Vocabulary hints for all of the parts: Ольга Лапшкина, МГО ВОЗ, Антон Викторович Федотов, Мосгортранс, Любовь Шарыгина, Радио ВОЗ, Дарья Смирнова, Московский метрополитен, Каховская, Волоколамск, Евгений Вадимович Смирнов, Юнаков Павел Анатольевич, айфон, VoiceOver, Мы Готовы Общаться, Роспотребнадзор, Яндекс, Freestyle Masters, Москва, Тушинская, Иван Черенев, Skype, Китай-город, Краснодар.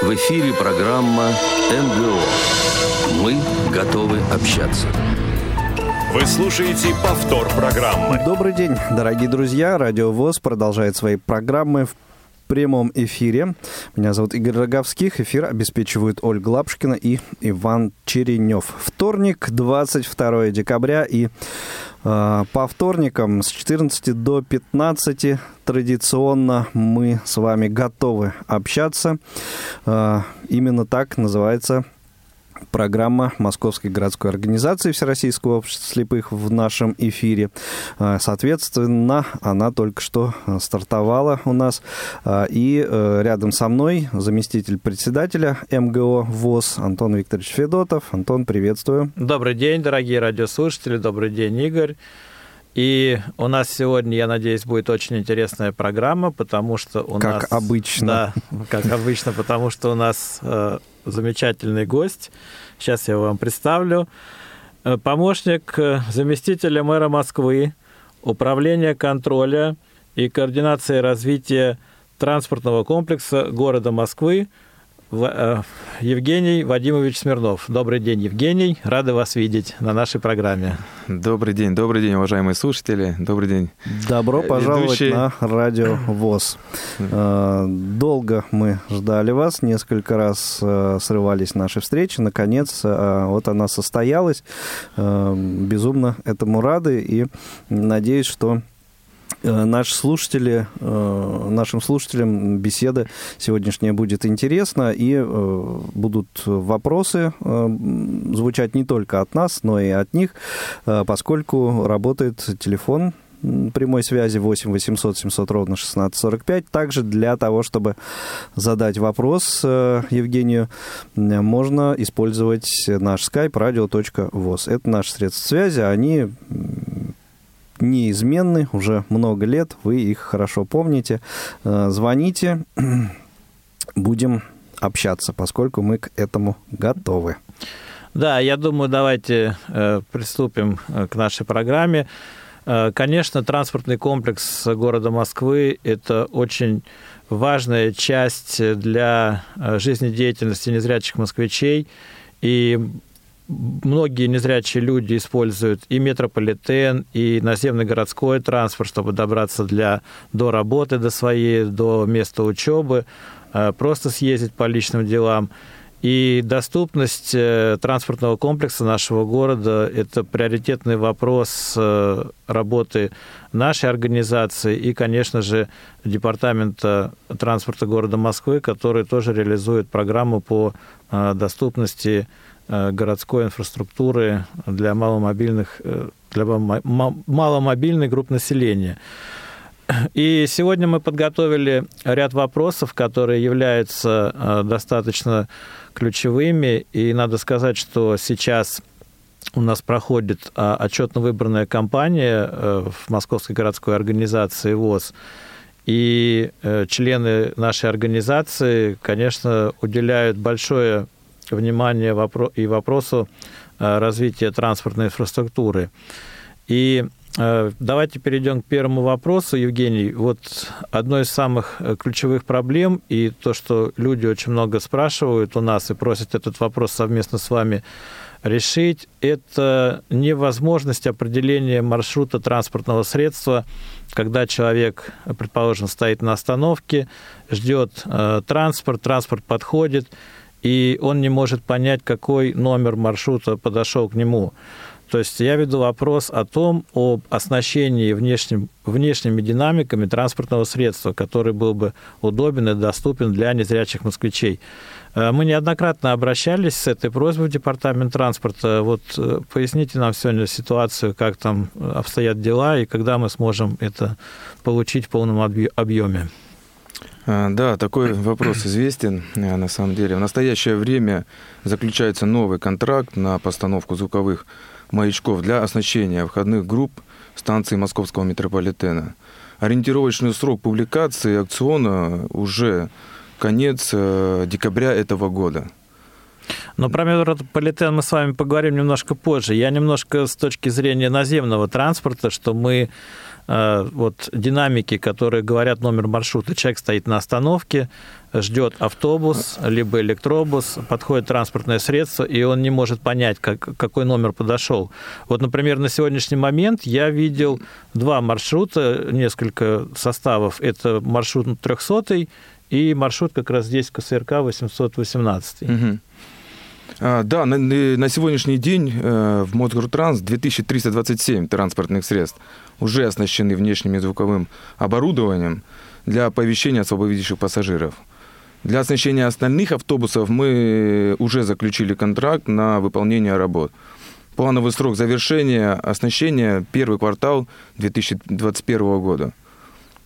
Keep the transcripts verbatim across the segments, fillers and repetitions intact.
В эфире программа эн гэ о «Мы готовы общаться». Вы слушаете повтор программы. Добрый день, дорогие друзья. Радио ВОЗ продолжает свои программы в прямом эфире. Меня зовут Игорь Роговских. Эфир обеспечивают Ольга Лапшкина и Иван Черенев. Вторник, двадцать второе декабря, и э, по вторникам с четырнадцати до пятнадцати традиционно мы с вами готовы общаться. Э, именно так называется программа Московской городской организации Всероссийского общества слепых в нашем эфире. Соответственно, она только что стартовала у нас. И рядом со мной заместитель председателя МГО ВОЗ Антон Викторович Федотов. Антон, приветствую. Добрый день, дорогие радиослушатели. Добрый день, Игорь. И у нас сегодня, я надеюсь, будет очень интересная программа, потому что у как нас... Как обычно. Да, как обычно, потому что у нас э, замечательный гость. Сейчас я вам представлю. Помощник заместителя мэра Москвы, управление контроля и координации развития транспортного комплекса города Москвы Евгений Вадимович Смирнов. Добрый день, Евгений. Рады вас видеть на нашей программе. Добрый день, добрый день, уважаемые слушатели. Добрый день. Добро пожаловать Ведущий... на Радио ВОЗ. Долго мы ждали вас, несколько раз срывались наши встречи. Наконец, вот она состоялась. Безумно этому рады и надеюсь, что Наши слушатели, нашим слушателям беседа сегодняшняя будет интересна, и будут вопросы звучать не только от нас, но и от них, поскольку работает телефон прямой связи восемь восемьсот семьсот ровно шестнадцать сорок пять. Также для того, чтобы задать вопрос Евгению, можно использовать наш скайп радио точка воз. Это наши средства связи, они... неизменны уже много лет, вы их хорошо помните. Звоните, будем общаться, поскольку мы к этому готовы. Да, я думаю, давайте приступим к нашей программе. Конечно, транспортный комплекс города Москвы – это очень важная часть для жизнедеятельности незрячих москвичей, и многие незрячие люди используют и метрополитен, и наземный городской транспорт, чтобы добраться для, до работы, до своей, до места учебы, просто съездить по личным делам. И доступность транспортного комплекса нашего города – это приоритетный вопрос работы нашей организации и, конечно же, Департамента транспорта города Москвы, который тоже реализует программу по доступности городской инфраструктуры для маломобильных, для маломобильных групп населения. И сегодня мы подготовили ряд вопросов, которые являются достаточно ключевыми. И надо сказать, что сейчас у нас проходит отчетно-выборная кампания в Московской городской организации ВОЗ. И члены нашей организации, конечно, уделяют большое внимание и вопросу развития транспортной инфраструктуры. И давайте перейдем к первому вопросу, Евгений. Вот одной из самых ключевых проблем, и то, что люди очень много спрашивают у нас и просят этот вопрос совместно с вами решить, это невозможность определения маршрута транспортного средства, когда человек, предположим, стоит на остановке, ждет транспорт, транспорт подходит, и он не может понять, какой номер маршрута подошел к нему. То есть я веду вопрос о том, об оснащении внешним, внешними динамиками транспортного средства, который был бы удобен и доступен для незрячих москвичей. Мы неоднократно обращались с этой просьбой в Департамент транспорта. Вот поясните нам сегодня ситуацию, как там обстоят дела, и когда мы сможем это получить в полном объеме. Да, такой вопрос известен, на самом деле. В настоящее время заключается новый контракт на постановку звуковых маячков для оснащения входных групп станций Московского метрополитена. Ориентировочный срок публикации аукциона уже конец декабря этого года. Но про метрополитен мы с вами поговорим немножко позже. Я немножко с точки зрения наземного транспорта, что мы вот динамики, которые говорят номер маршрута, человек стоит на остановке, ждет автобус, либо электробус, подходит транспортное средство, и он не может понять, как, какой номер подошел. Вот, например, на сегодняшний момент я видел два маршрута, несколько составов. Это маршрут трехсотый и маршрут как раз здесь ка эс эр ка восемьсот восемнадцать. Угу. Да, на, на сегодняшний день в Мосгортранс две тысячи триста двадцать семь транспортных средств уже оснащены внешним и звуковым оборудованием для оповещения слабовидящих пассажиров. Для оснащения остальных автобусов мы уже заключили контракт на выполнение работ. Плановый срок завершения оснащения первый квартал две тысячи двадцать первого года.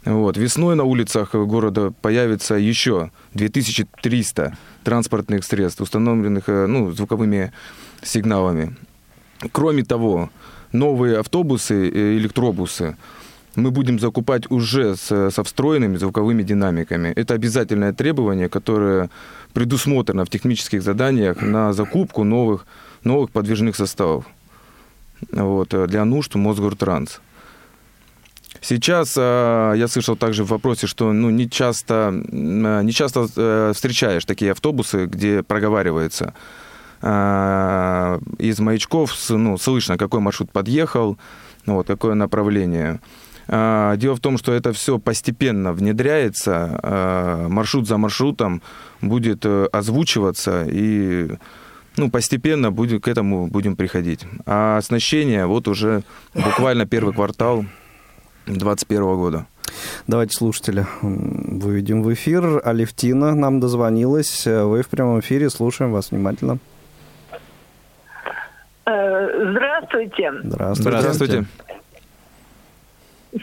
Вот. Весной на улицах города появится еще две тысячи триста транспортных средств, установленных ну, звуковыми сигналами. Кроме того, новые автобусы и электробусы мы будем закупать уже с, со встроенными звуковыми динамиками. Это обязательное требование, которое предусмотрено в технических заданиях на закупку новых, новых подвижных составов вот, для нужд Мосгортранс. Сейчас я слышал также в вопросе, что ну, не часто, не часто встречаешь такие автобусы, где проговаривается из маячков, ну, слышно, какой маршрут подъехал, вот, какое направление. Дело в том, что это все постепенно внедряется, маршрут за маршрутом будет озвучиваться и... Ну, постепенно будем, к этому будем приходить. А оснащение вот уже буквально первый квартал две тысячи двадцать первого года. Давайте слушателя выведем в эфир. Алевтина нам дозвонилась. Вы в прямом эфире. Слушаем вас внимательно. Здравствуйте. Здравствуйте. Здравствуйте.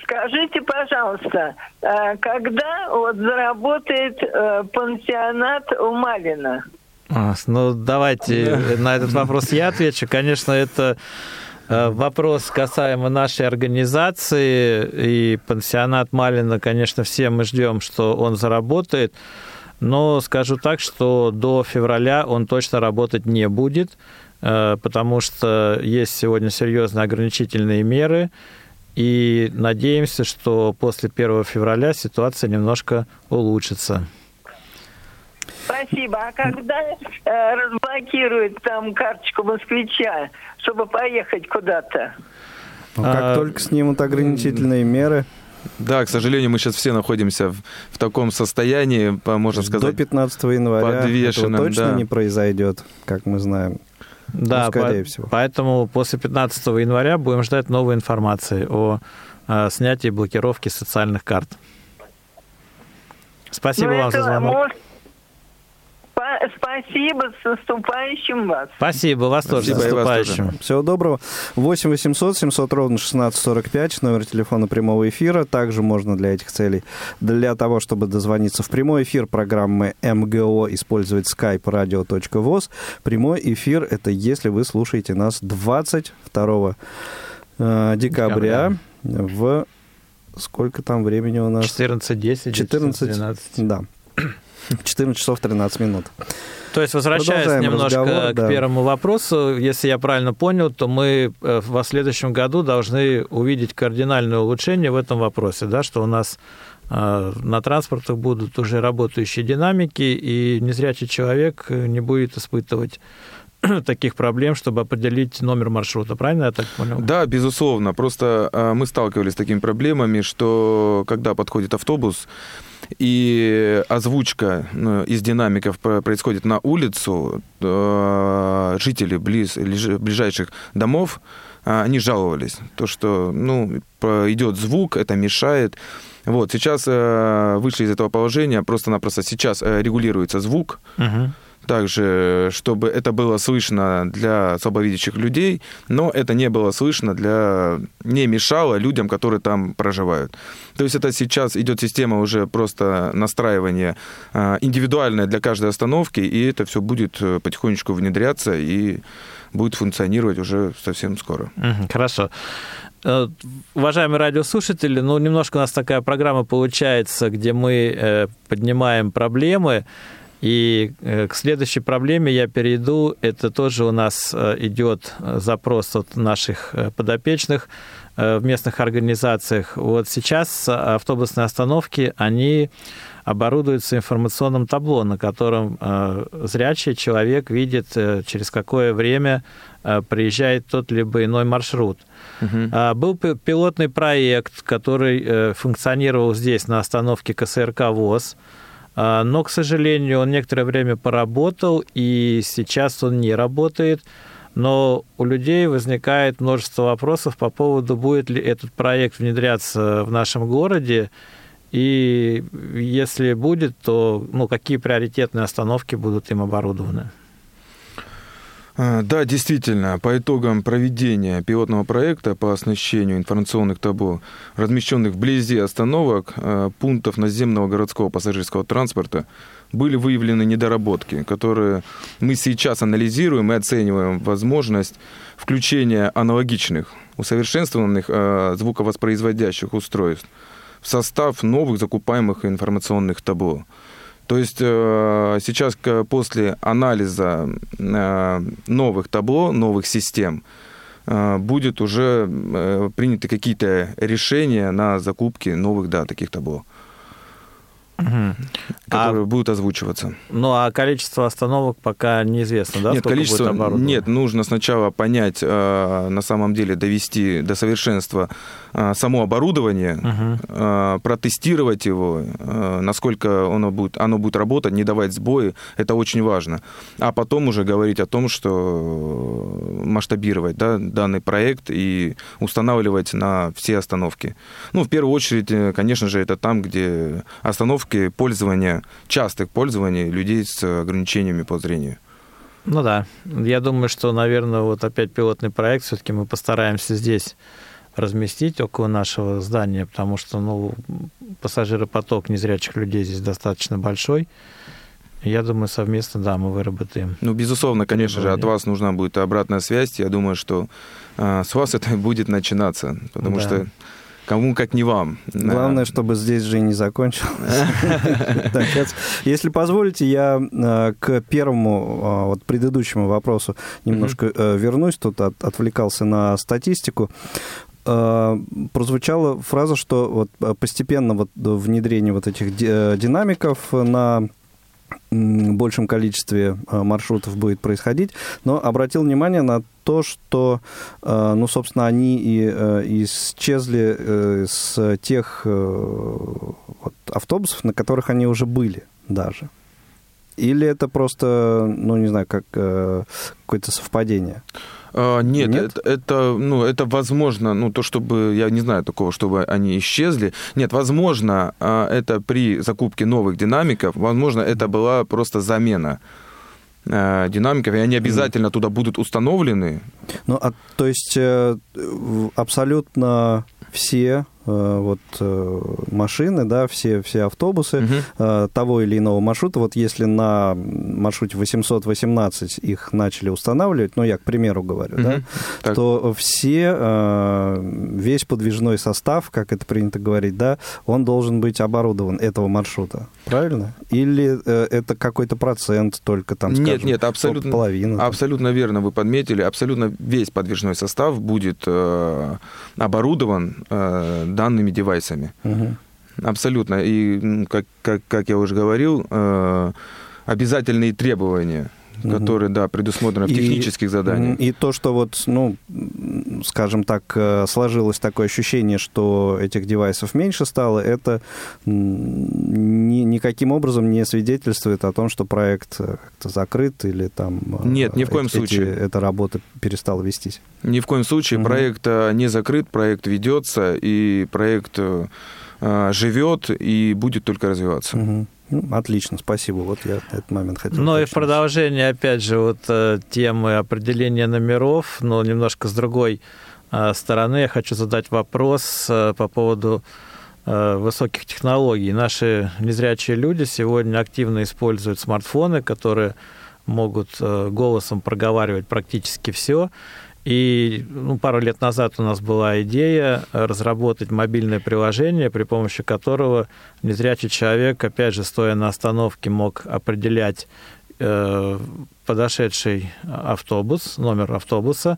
Скажите, пожалуйста, когда вот заработает пансионат у Малина? А, ну, давайте на этот вопрос я отвечу. Конечно, это... Вопрос касаемо нашей организации и пансионат Малина, конечно, все мы ждем, что он заработает, но скажу так, что до февраля он точно работать не будет, потому что есть сегодня серьезные ограничительные меры, и надеемся, что после первого февраля ситуация немножко улучшится. Спасибо. А когда э, разблокируют там карточку москвича, чтобы поехать куда-то? Ну, как а... только снимут ограничительные меры. Да, к сожалению, мы сейчас все находимся в, в таком состоянии, можно сказать, до пятнадцатого января этого точно да. не произойдет, как мы знаем. Да, ну, скорее по- всего. Поэтому после пятнадцатого января будем ждать новой информации о, о снятии блокировки социальных карт. Спасибо ну, вам за звонок. Может... Спасибо, с наступающим вас. Спасибо, вас тоже, с наступающим. Всего доброго. восемь восемьсот семьсот ровно шестнадцать сорок пять, номер телефона прямого эфира. Также можно для этих целей, для того, чтобы дозвониться в прямой эфир программы МГО, использовать skype radio.voz. Прямой эфир – это если вы слушаете нас двадцать второго декабря, декабря. В... Сколько там времени у нас? четырнадцать десять, четырнадцать двенадцать. Да. четырнадцать часов тринадцать минут. То есть, возвращаясь продолжаем немножко разговор, к да. первому вопросу, если я правильно понял, то мы в следующем году должны увидеть кардинальное улучшение в этом вопросе, да, что у нас на транспортах будут уже работающие динамики, и незрячий человек не будет испытывать таких проблем, чтобы определить номер маршрута. Правильно я так понял? Да, безусловно. Просто мы сталкивались с такими проблемами, что когда подходит автобус, и озвучка из динамиков происходит на улицу, жители близ, ближайших домов, они жаловались, то, что ну, идет звук, это мешает. Вот, сейчас вышли из этого положения, просто-напросто сейчас регулируется звук, угу. также, чтобы это было слышно для слабовидящих людей, но это не было слышно для... не мешало людям, которые там проживают. То есть это сейчас идет система уже просто настраивания индивидуальное для каждой остановки, и это все будет потихонечку внедряться и будет функционировать уже совсем скоро. Хорошо. Уважаемые радиослушатели, ну, немножко у нас такая программа получается, где мы поднимаем проблемы, И к следующей проблеме я перейду. Это тоже у нас идет запрос от наших подопечных в местных организациях. Вот сейчас автобусные остановки, они оборудуются информационным табло, на котором зрячий человек видит, через какое время приезжает тот либо иной маршрут. Uh-huh. Был пилотный проект, который функционировал здесь, на остановке ка эс эр ка ВОЗ. Но, к сожалению, он некоторое время поработал, и сейчас он не работает. Но у людей возникает множество вопросов по поводу, будет ли этот проект внедряться в нашем городе. И если будет, то ну, какие приоритетные остановки будут им оборудованы? Да, действительно, по итогам проведения пилотного проекта по оснащению информационных табло, размещенных вблизи остановок пунктов наземного городского пассажирского транспорта, были выявлены недоработки, которые мы сейчас анализируем и оцениваем возможность включения аналогичных, усовершенствованных звуковоспроизводящих устройств в состав новых закупаемых информационных табло. То есть сейчас после анализа новых табло, новых систем, будут уже приняты какие-то решения на закупки новых, да, таких табло, угу. которые а, будут озвучиваться. Ну, а количество остановок пока неизвестно, да? Нет, сколько количество, будет оборудовано? Нет, нужно сначала понять, на самом деле довести до совершенства само оборудование, угу. протестировать его, насколько оно будет, оно будет работать, не давать сбои, это очень важно. А потом уже говорить о том, что масштабировать, да, данный проект и устанавливать на все остановки. Ну, в первую очередь, конечно же, это там, где остановки пользования, частых пользований людей с ограничениями по зрению. Ну да. Я думаю, что, наверное, вот опять пилотный проект все-таки мы постараемся здесь разместить около нашего здания, потому что, ну, пассажиропоток незрячих людей здесь достаточно большой. Я думаю, совместно, да, мы выработаем. Ну, безусловно, конечно же, от вас нужна будет обратная связь. Я думаю, что э, с вас это будет начинаться, потому да. что кому как не вам. Главное, чтобы здесь же и не закончилось. Если позволите, я к первому, вот предыдущему вопросу немножко вернусь. Тут отвлекался на статистику. Прозвучала фраза, что постепенно внедрение вот этих динамиков на большем количестве маршрутов будет происходить, но обратил внимание на то, что, ну, собственно, они и исчезли с тех вот автобусов, на которых они уже были даже. Или это просто, ну, не знаю, как какое-то совпадение? А, нет, нет? Это, это, ну, это возможно, ну, то, чтобы, я не знаю такого, чтобы они исчезли. Нет, возможно, это при закупке новых динамиков, возможно, это была просто замена динамиков, и они обязательно mm. туда будут установлены. Ну, а, то есть абсолютно все вот машины, да, все, все автобусы uh-huh. того или иного маршрута, вот если на маршруте восемьсот восемнадцать их начали устанавливать, ну, я к примеру говорю, uh-huh. да, так. то все, весь подвижной состав, как это принято говорить, да, он должен быть оборудован этого маршрута, правильно? Или это какой-то процент только, там, скажем, нет, нет, абсолютно, половина? Абсолютно верно вы подметили, абсолютно весь подвижной состав будет э, оборудован э, данными девайсами. Угу. Абсолютно. И, как, как, как я уже говорил, э, обязательные требования, угу. которые, да, предусмотрены и, в технических заданиях. И то, что вот, ну, скажем так, сложилось такое ощущение, что этих девайсов меньше стало, это ни, никаким образом не свидетельствует о том, что проект как-то закрыт или там... Нет, ни в коем эти, случае. Эта работа перестала вестись. Ни в коем случае. Угу. Проект не закрыт, проект ведется, и проект э, живет и будет только развиваться. Угу. Отлично, спасибо. Вот я этот момент хотел. Ну и в продолжение, опять же, вот темы определения номеров, но немножко с другой стороны я хочу задать вопрос по поводу высоких технологий. Наши незрячие люди сегодня активно используют смартфоны, которые могут голосом проговаривать практически все. И ну, пару лет назад у нас была идея разработать мобильное приложение, при помощи которого незрячий человек, опять же, стоя на остановке, мог определять э, подошедший автобус, номер автобуса.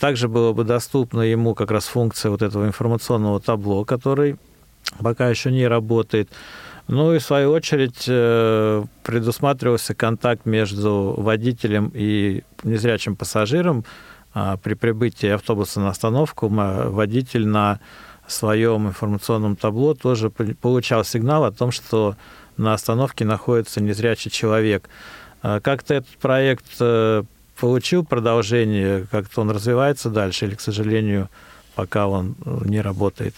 Также было бы доступна ему как раз функция вот этого информационного табло, который пока еще не работает. Ну и, в свою очередь, предусматривался контакт между водителем и незрячим пассажиром. При прибытии автобуса на остановку водитель на своем информационном табло тоже получал сигнал о том, что на остановке находится незрячий человек. Как-то этот проект получил продолжение, как-то он развивается дальше, или, к сожалению, пока он не работает?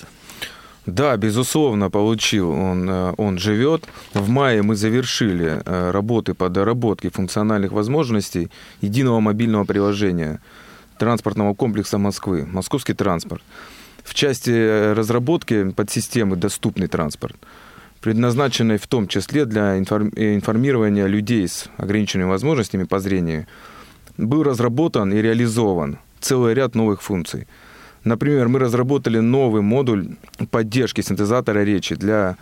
Да, безусловно, получил. Он, он живет. В мае мы завершили работы по доработке функциональных возможностей единого мобильного приложения транспортного комплекса Москвы, «Московский транспорт», в части разработки подсистемы «Доступный транспорт», предназначенной в том числе для информирования людей с ограниченными возможностями по зрению. Был разработан и реализован целый ряд новых функций. Например, мы разработали новый модуль поддержки синтезатора речи для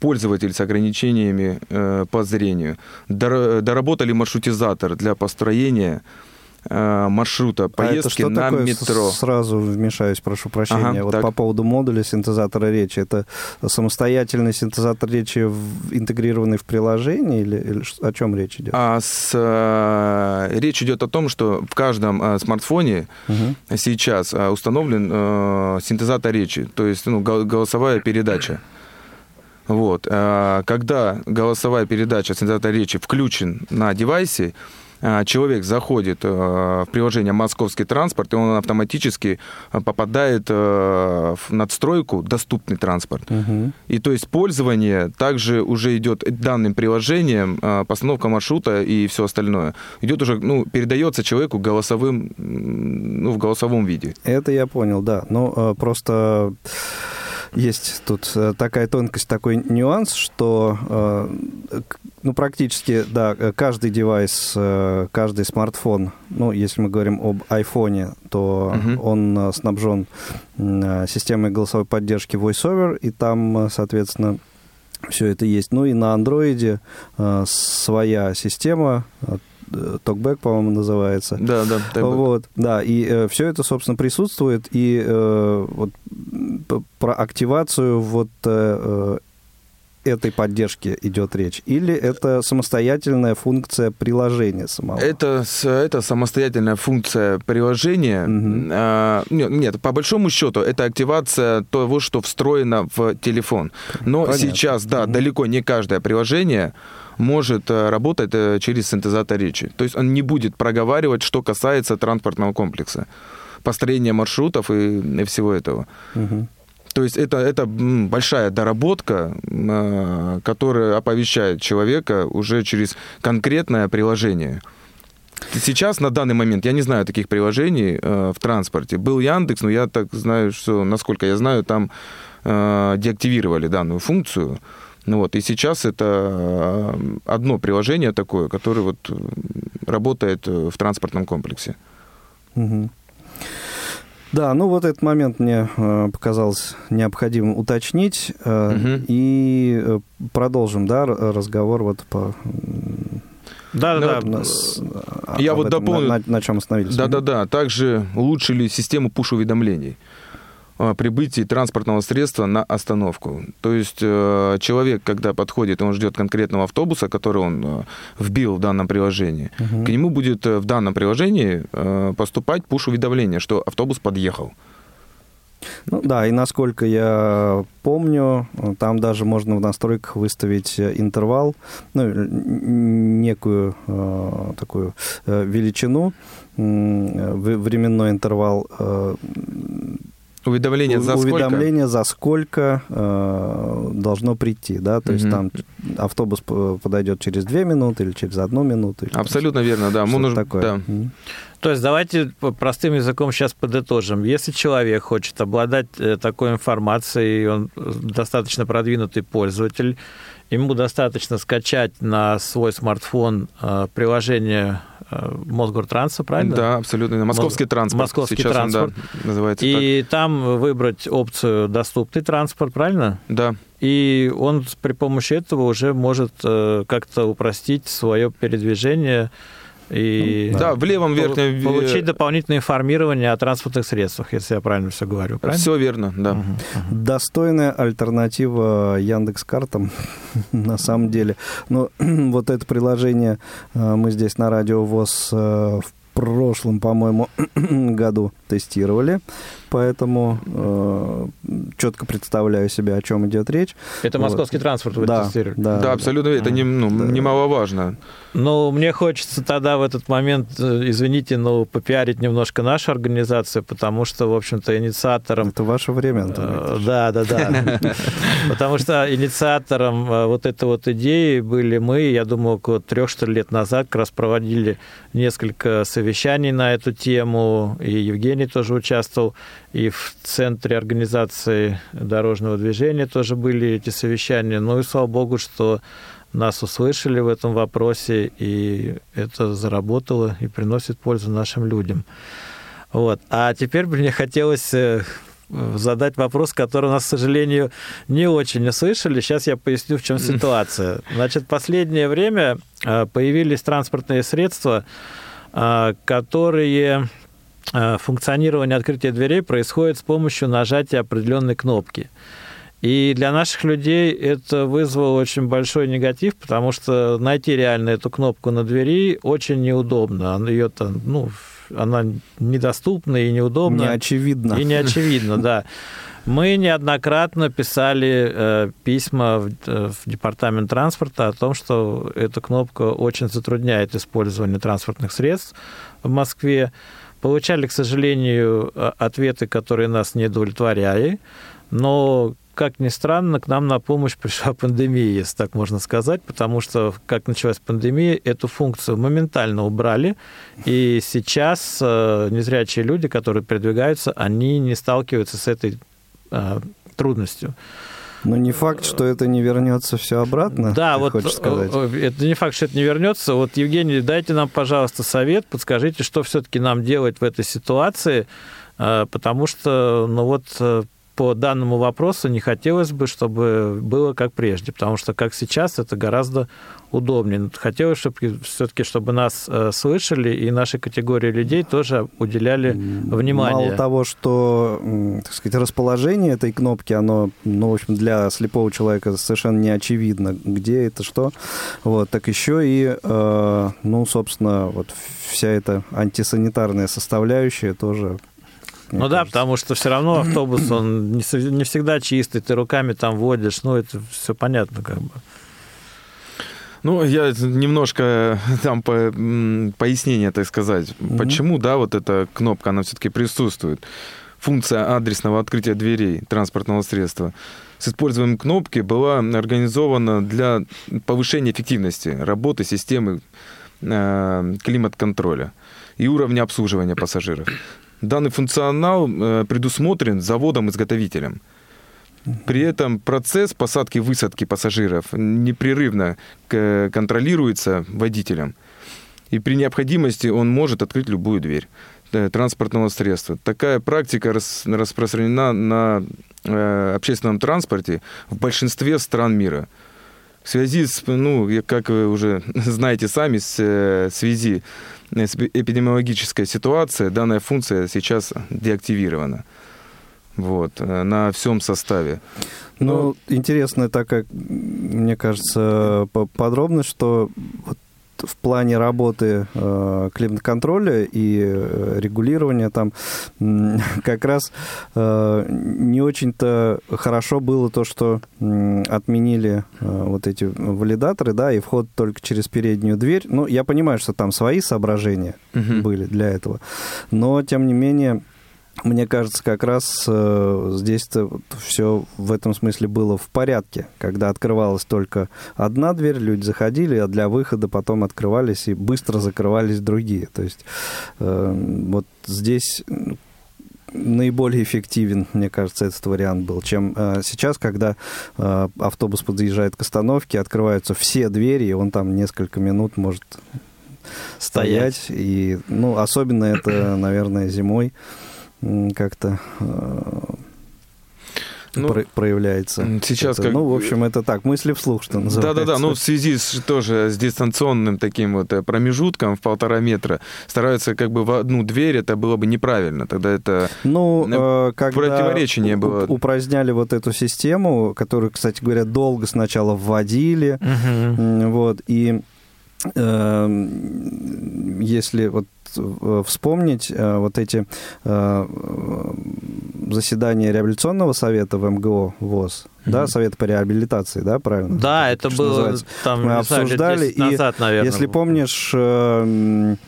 пользователей с ограничениями по зрению. Доработали маршрутизатор для построения маршрута поездки а на такое? Метро. Сразу вмешаюсь, прошу прощения. Ага, вот так. По поводу модуля синтезатора речи. Это самостоятельный синтезатор речи, интегрированный в приложение? Или, или о чем речь идет? А с, а, речь идет о том, что в каждом а, смартфоне угу. сейчас а, установлен а, синтезатор речи, то есть ну, голосовая передача. Вот. А, когда голосовая передача синтезатора речи включен на девайсе, человек заходит в приложение «Московский транспорт», и он автоматически попадает в надстройку «Доступный транспорт». Угу. И то есть пользование также уже идет данным приложением, постановка маршрута и все остальное. Идет уже, ну, передается человеку голосовым, ну, в голосовом виде. Это я понял, да. Ну, просто есть тут такая тонкость, такой нюанс, что ну, практически, да, каждый девайс, каждый смартфон, ну, если мы говорим об айфоне, то uh-huh. он снабжен системой голосовой поддержки VoiceOver, и там, соответственно, все это есть. Ну и на Android своя система, Talkback, по-моему, называется. Да, да, Talkback. Вот, да, и э, все это, собственно, присутствует. И э, вот, про активацию вот э, этой поддержки идет речь. Или это самостоятельная функция приложения самого? Это, это самостоятельная функция приложения. Угу. А, нет, нет, по большому счету, это активация того, что встроено в телефон. Но понятно. Сейчас, да, угу. далеко не каждое приложение может работать через синтезатор речи. То есть он не будет проговаривать, что касается транспортного комплекса, построения маршрутов и, и всего этого. Угу. То есть это, это большая доработка, которая оповещает человека уже через конкретное приложение. Сейчас, на данный момент, я не знаю таких приложений в транспорте. Был Яндекс, но я так знаю, что, насколько я знаю, там деактивировали данную функцию. Ну вот, и сейчас это одно приложение такое, которое вот работает в транспортном комплексе. Угу. Да, ну вот этот момент мне показалось необходимым уточнить. Угу. И продолжим, да, разговор вот по... Да, да, да. Нас... Я вот дополню... На, на чем остановились. Да, да, да. Также улучшили систему пуш-уведомлений прибытии транспортного средства на остановку. То есть человек, когда подходит, он ждет конкретного автобуса, который он вбил в данном приложении, угу. к нему будет в данном приложении поступать пуш-уведомление, что автобус подъехал. Ну, да, и насколько я помню, там даже можно в настройках выставить интервал, ну, некую э, такую э, величину, э, временной интервал э, Уведомление за сколько? Уведомление за сколько э, должно прийти, да, то mm-hmm. есть там автобус подойдет через две минуты или через одну минуту. Или абсолютно что-то, верно, да. Нужно, такое. Да. Mm-hmm. То есть давайте простым языком сейчас подытожим. Если человек хочет обладать такой информацией, он достаточно продвинутый пользователь, ему достаточно скачать на свой смартфон приложение Мосгортранса, правильно? Да, абсолютно. Московский транспорт. Московский Сейчас транспорт. Он, да, называется и так. Там выбрать опцию «Доступный транспорт», правильно? Да. И он при помощи этого уже может как-то упростить свое передвижение и да, в левом верхнем... получить дополнительное информирование о транспортных средствах, если я правильно все говорю. Правильно? Все верно, да. Угу. Достойная альтернатива Яндекс.Картам, на самом деле. Но вот это приложение мы здесь на Радио ВОЗ в прошлом, по-моему, году тестировали, поэтому э, четко представляю себе, о чем идет речь. Это вот. Московский транспорт вы да, тестировали? Да, да, абсолютно, да. Это не, ну, да. немаловажно. Ну, мне хочется тогда в этот момент, извините, но попиарить немножко нашу организацию, потому что, в общем-то, инициатором... Это ваше время, Антон. Да, да, да. Потому что инициатором вот этой вот идеи были мы, я думаю, около трех, что ли, лет назад как раз проводили несколько совещаний на эту тему, и Евгений тоже участвовал, и в Центре организации дорожного движения тоже были эти совещания. Ну и слава богу, что нас услышали в этом вопросе, и это заработало и приносит пользу нашим людям. Вот. А теперь мне хотелось задать вопрос, который у нас, к сожалению, не очень услышали. Сейчас я поясню, в чем ситуация. Значит, в последнее время появились транспортные средства, которые... функционирование открытия дверей происходит с помощью нажатия определенной кнопки. И для наших людей это вызвало очень большой негатив, потому что найти реально эту кнопку на двери очень неудобно. Ее там, ну, она недоступна и неудобна. Неочевидна. И неочевидна, да. Мы неоднократно писали э, письма в, в департамент транспорта о том, что эта кнопка очень затрудняет использование транспортных средств в Москве. Получали, к сожалению, ответы, которые нас не удовлетворяли, но, как ни странно, к нам на помощь пришла пандемия, если так можно сказать, потому что, как началась пандемия, эту функцию моментально убрали, и сейчас незрячие люди, которые передвигаются, они не сталкиваются с этой трудностью. Но не факт, что это не вернется все обратно, да, вот хочешь сказать. Это не факт, что это не вернется. Вот, Евгений, дайте нам, пожалуйста, совет, подскажите, что все-таки нам делать в этой ситуации, потому что, ну вот, по данному вопросу не хотелось бы, чтобы было как прежде, потому что, как сейчас, это гораздо удобнее. Хотелось, чтобы все-таки, чтобы нас слышали, и нашей категории людей тоже уделяли внимание. Мало того, что, так сказать, расположение этой кнопки, оно, ну, в общем, для слепого человека совершенно не очевидно, где это, что. Вот, так еще и, ну, собственно, вот вся эта антисанитарная составляющая тоже... Мне ну кажется. Да, потому что все равно автобус, он не, не всегда чистый, ты руками там водишь, ну это все понятно как бы. Ну, я немножко там по, пояснение, так сказать, mm-hmm. почему, да, вот эта кнопка, она все-таки присутствует. Функция адресного открытия дверей транспортного средства с использованием кнопки была организована для повышения эффективности работы системы э, климат-контроля и уровня обслуживания пассажиров. Данный функционал предусмотрен заводом-изготовителем. При этом процесс посадки и высадки пассажиров непрерывно контролируется водителем. И при необходимости он может открыть любую дверь транспортного средства. Такая практика распространена на общественном транспорте в большинстве стран мира. В связи с, ну, как вы уже знаете сами, в связи с эпидемиологической ситуацией данная функция сейчас деактивирована. Вот, на всем составе. Ну, Но... интересная такая, мне кажется, подробность, что в плане работы э, климат-контроля и э, регулирования там э, как раз э, не очень-то хорошо было то, что э, отменили э, вот эти валидаторы, да, и вход только через переднюю дверь. Ну, я понимаю, что там свои соображения угу. были для этого, но, тем не менее, мне кажется, как раз э, здесь-то все в этом смысле было в порядке, когда открывалась только одна дверь, люди заходили, а для выхода потом открывались и быстро закрывались другие. То есть э, вот здесь наиболее эффективен, мне кажется, этот вариант был, чем э, сейчас, когда э, автобус подъезжает к остановке, открываются все двери, и он там несколько минут может... стоять. И, ну, особенно это, наверное, зимой как-то ну, про- проявляется. Сейчас это, как... Ну, в общем, это так, мысли вслух, что называется. Да-да-да, ну, в связи с, тоже с дистанционным таким вот промежутком в полтора метра стараются как бы в одну дверь, это было бы неправильно, тогда это ну, э, противоречение было. Упраздняли вот эту систему, которую, кстати говоря, долго сначала вводили, угу. вот, и э, если вот вспомнить вот эти заседания реабилитационного совета в МГО ВОЗ, mm-hmm. да, совет по реабилитации, да, правильно? Да, это было там, мы обсуждали, лет десять назад, наверное, и, если было. Помнишь,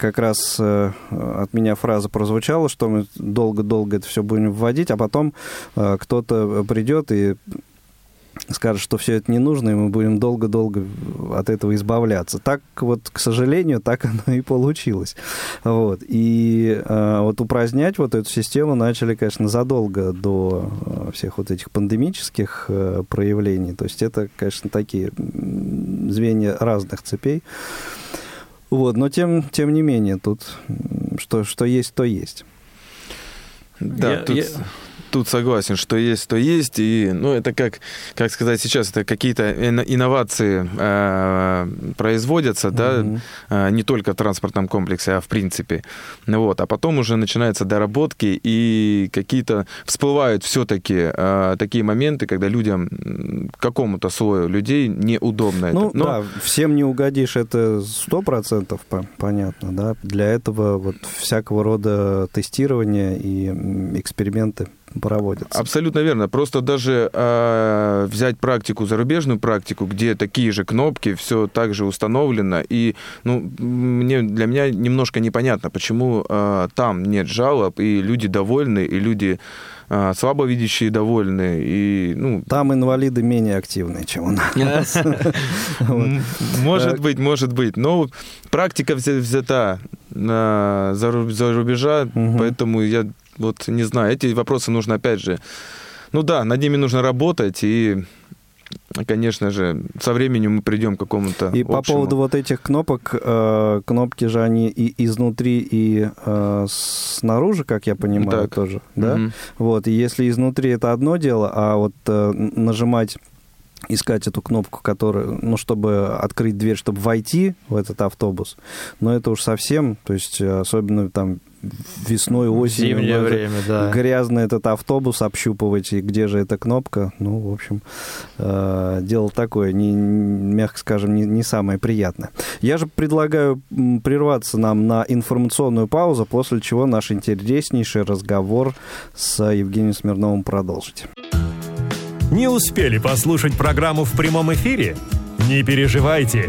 как раз от меня фраза прозвучала, что мы долго-долго это все будем вводить, а потом кто-то придет и скажут, что все это не нужно, и мы будем долго-долго от этого избавляться. Так вот, к сожалению, так оно и получилось. Вот. И э, вот упразднять вот эту систему начали, конечно, задолго до всех вот этих пандемических э, проявлений. То есть это, конечно, такие звенья разных цепей. Вот. Но тем, тем не менее, тут что, что есть, то есть. Да, я, тут... Я... Тут согласен, что есть, то есть. И, ну, это как, как сказать сейчас, это какие-то инновации э, производятся, mm-hmm. да, э, не только в транспортном комплексе, а в принципе. Вот. А потом уже начинаются доработки, и какие-то всплывают все-таки э, такие моменты, когда людям, какому-то слою людей неудобно ну, это. Но... Да, всем не угодишь, это сто процентов понятно, да. Для этого вот всякого рода тестирования и эксперименты проводятся. Абсолютно верно. Просто даже э, взять практику, зарубежную практику, где такие же кнопки, все так же установлено, и ну, мне, для меня немножко непонятно, почему э, там нет жалоб, и люди довольны, и люди э, слабовидящие довольны. И, ну... Там инвалиды менее активные, чем у нас. Может быть, может быть. Но практика взята за рубежа, поэтому я... Вот, не знаю, эти вопросы нужно, опять же... Ну да, над ними нужно работать, и, конечно же, со временем мы придем к какому-то и общему. По поводу вот этих кнопок, кнопки же они и изнутри, и снаружи, как я понимаю, так. тоже, да? Mm-hmm. Вот, и если изнутри это одно дело, а вот нажимать... искать эту кнопку, которая, ну, чтобы открыть дверь, чтобы войти в этот автобус, но это уж совсем, то есть особенно там весной, осенью, зимнее время, да. грязно этот автобус общупывать, и где же эта кнопка, ну, в общем, э, дело такое, не, мягко скажем, не, не самое приятное. Я же предлагаю прерваться нам на информационную паузу, после чего наш интереснейший разговор с Евгением Смирновым продолжить. Не успели послушать программу в прямом эфире? Не переживайте!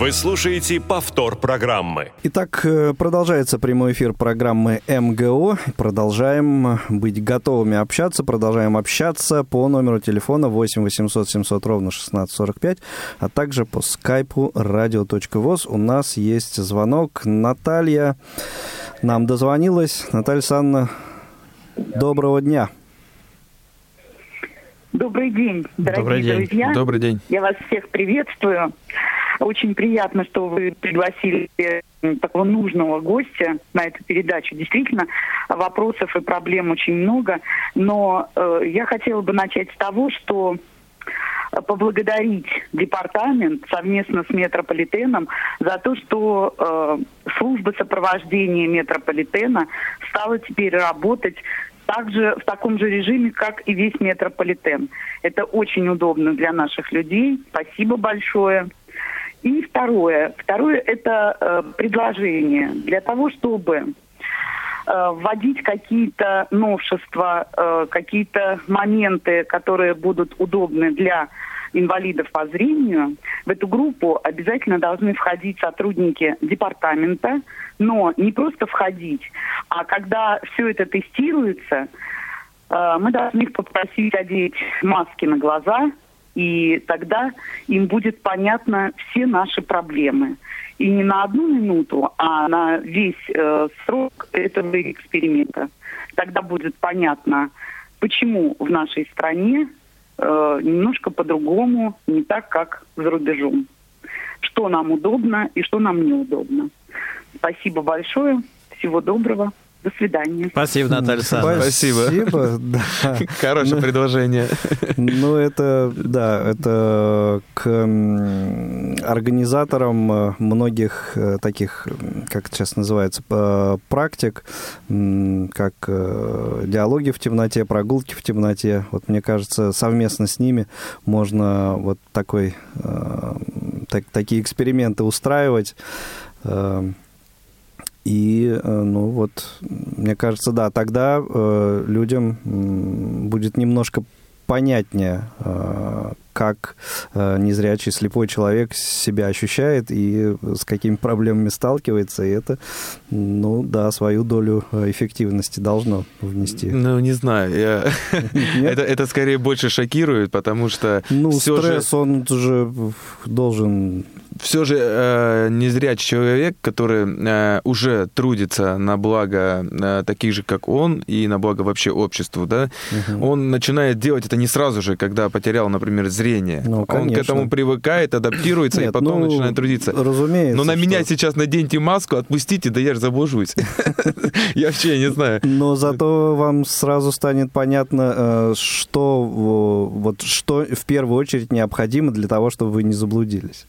Вы слушаете повтор программы. Итак, продолжается прямой эфир программы МГО. Продолжаем быть готовыми общаться. Продолжаем общаться по номеру телефона восемь восемьсот семьсот ровно шестнадцать сорок пять, а также по скайпу радио точка воз. У нас есть звонок. Наталья нам дозвонилась. Наталья Санна, доброго дня. Добрый день, дорогие Добрый день. друзья. Добрый день. Я вас всех приветствую. Очень приятно, что вы пригласили такого нужного гостя на эту передачу. Действительно, вопросов и проблем очень много. Но э, я хотела бы начать с того, что поблагодарить департамент совместно с метрополитеном за то, что э, служба сопровождения метрополитена стала теперь работать также в таком же режиме, как и весь метрополитен. Это очень удобно для наших людей. Спасибо большое. И второе. Второе – это э, предложение. Для того, чтобы э, вводить какие-то новшества, э, какие-то моменты, которые будут удобны для инвалидов по зрению. В эту группу обязательно должны входить сотрудники департамента, но не просто входить, а когда все это тестируется, мы должны их попросить одеть маски на глаза, и тогда им будет понятно все наши проблемы. И не на одну минуту, а на весь э, срок этого эксперимента. Тогда будет понятно, почему в нашей стране э, немножко по-другому, не так, как за рубежом. Что нам удобно и что нам неудобно. Спасибо большое. Всего доброго. До свидания. Спасибо, Наталья Александровна. Спасибо. Спасибо. Да. Хорошее ну, предложение. Ну, это, да, это к организаторам многих таких, как сейчас называется, практик, как диалоги в темноте, прогулки в темноте. Вот, мне кажется, совместно с ними можно вот такой, так, такие эксперименты устраивать. И, ну вот, мне кажется, да, тогда э, людям будет немножко понятнее, э, как э, незрячий, слепой человек себя ощущает и с какими проблемами сталкивается. И это, ну да, свою долю эффективности должно внести. Ну, не знаю. Я... это, это скорее больше шокирует, потому что... Ну, стресс, же... он же должен... Все же э, незрячий человек, который э, уже трудится на благо э, таких же, как он, и на благо вообще обществу, да, угу. Он начинает делать это не сразу же, когда потерял, например, зрение. Ну, он к этому привыкает, адаптируется. Нет, и потом ну, начинает трудиться. Разумеется. Но на меня что... сейчас наденьте маску, отпустите, да я же заблужусь. Я вообще не знаю. Но зато вам сразу станет понятно, что в первую очередь необходимо для того, чтобы вы не заблудились.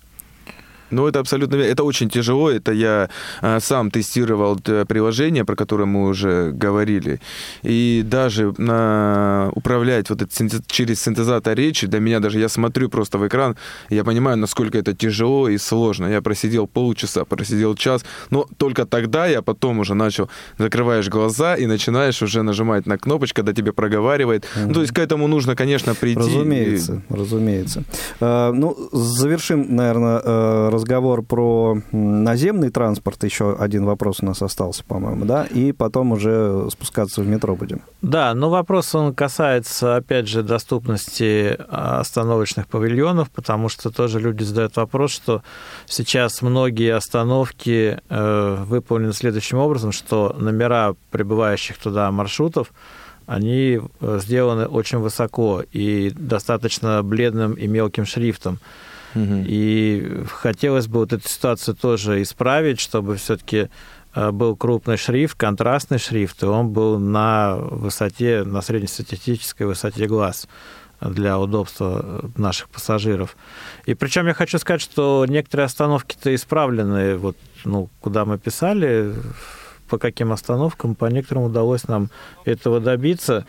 Ну, это абсолютно... Это очень тяжело. Это я а, сам тестировал приложение, про которое мы уже говорили. И даже а, управлять вот это синтез... через синтезатор речи, для меня даже я смотрю просто в экран, я понимаю, насколько это тяжело и сложно. Я просидел полчаса, просидел час, но только тогда я потом уже начал... Закрываешь глаза и начинаешь уже нажимать на кнопочку, когда тебе проговаривает. Mm-hmm. Ну, то есть к этому нужно, конечно, прийти. Разумеется, и... разумеется. А, ну, завершим, наверное, разговор. Разговор про наземный транспорт, еще один вопрос у нас остался, по-моему, да, и потом уже спускаться в метро будем. Да, но вопрос, он касается, опять же, доступности остановочных павильонов, потому что тоже люди задают вопрос, что сейчас многие остановки э, выполнены следующим образом, что номера прибывающих туда маршрутов, они сделаны очень высоко и достаточно бледным и мелким шрифтом. И хотелось бы вот эту ситуацию тоже исправить, чтобы все-таки был крупный шрифт, контрастный шрифт, и он был на высоте, на среднестатистической высоте глаз для удобства наших пассажиров. И причем я хочу сказать, что некоторые остановки-то исправлены, вот, ну, куда мы писали, по каким остановкам, по некоторым удалось нам этого добиться.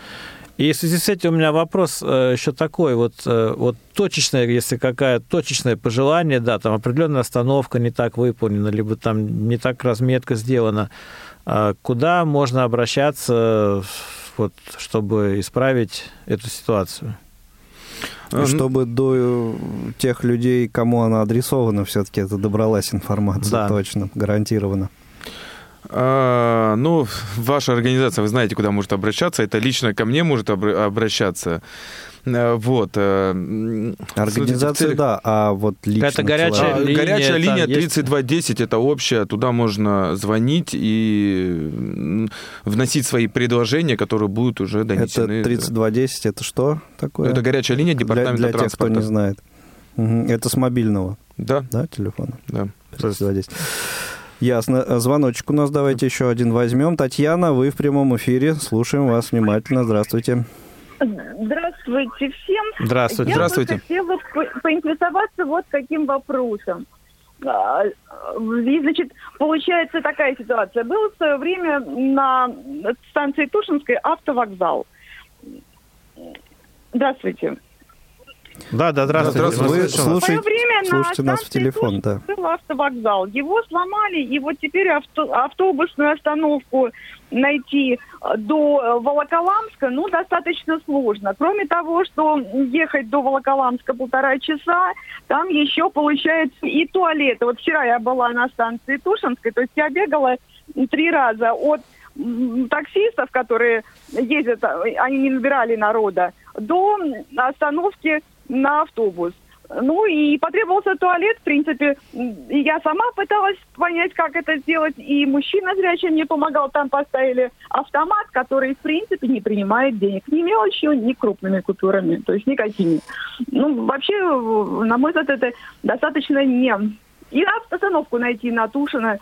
И в связи с этим у меня вопрос еще такой, вот, вот точечное, если какая точечное пожелание, да, там определенная остановка не так выполнена, либо там не так разметка сделана, куда можно обращаться, вот, чтобы исправить эту ситуацию? Чтобы до тех людей, кому она адресована, все-таки это добралась информация, да. Точно, гарантированно. А, ну, ваша организация, вы знаете, куда может обращаться. Это лично ко мне может обра- обращаться. Вот. Организация, целях... да, а вот лично... Это горячая человек. линия. Горячая линия тридцать два десять, это общая, туда можно звонить и вносить свои предложения, которые будут уже донесены. Это тридцать два десять, это что такое? Это горячая линия департамента для, для транспорта. Для тех, кто не знает. Угу. Это с мобильного? Да. Да, телефона? Да. тридцать два десять. Ясно. Звоночек у нас давайте еще один возьмем. Татьяна, вы в прямом эфире. Слушаем вас внимательно. Здравствуйте. Здравствуйте всем. Здравствуйте. Я Здравствуйте. бы хотела по- поинтересоваться вот таким вопросом. И, значит, получается такая ситуация. Был в свое время на станции Тушинской автовокзал. Здравствуйте. Да, да, здравствуйте. здравствуйте. Вы слушайте, время слушайте на нас в телефон, да. Автовокзал. Его сломали, и вот теперь авто, автобусную остановку найти до Волоколамска, ну, достаточно сложно. Кроме того, что ехать до Волоколамска полтора часа, там еще получается и туалеты. Вот вчера я была на станции Тушинской, то есть я бегала три раза от таксистов, которые ездят, они не набирали народа, до остановки на автобус. Ну и потребовался туалет, в принципе, я сама пыталась понять, как это сделать, и мужчина зрячий мне помогал, там поставили автомат, который, в принципе, не принимает денег, ни мелочью, ни крупными купюрами, то есть никакими. Ну, вообще, на мой взгляд, это достаточно не... И остановку найти на Тушино,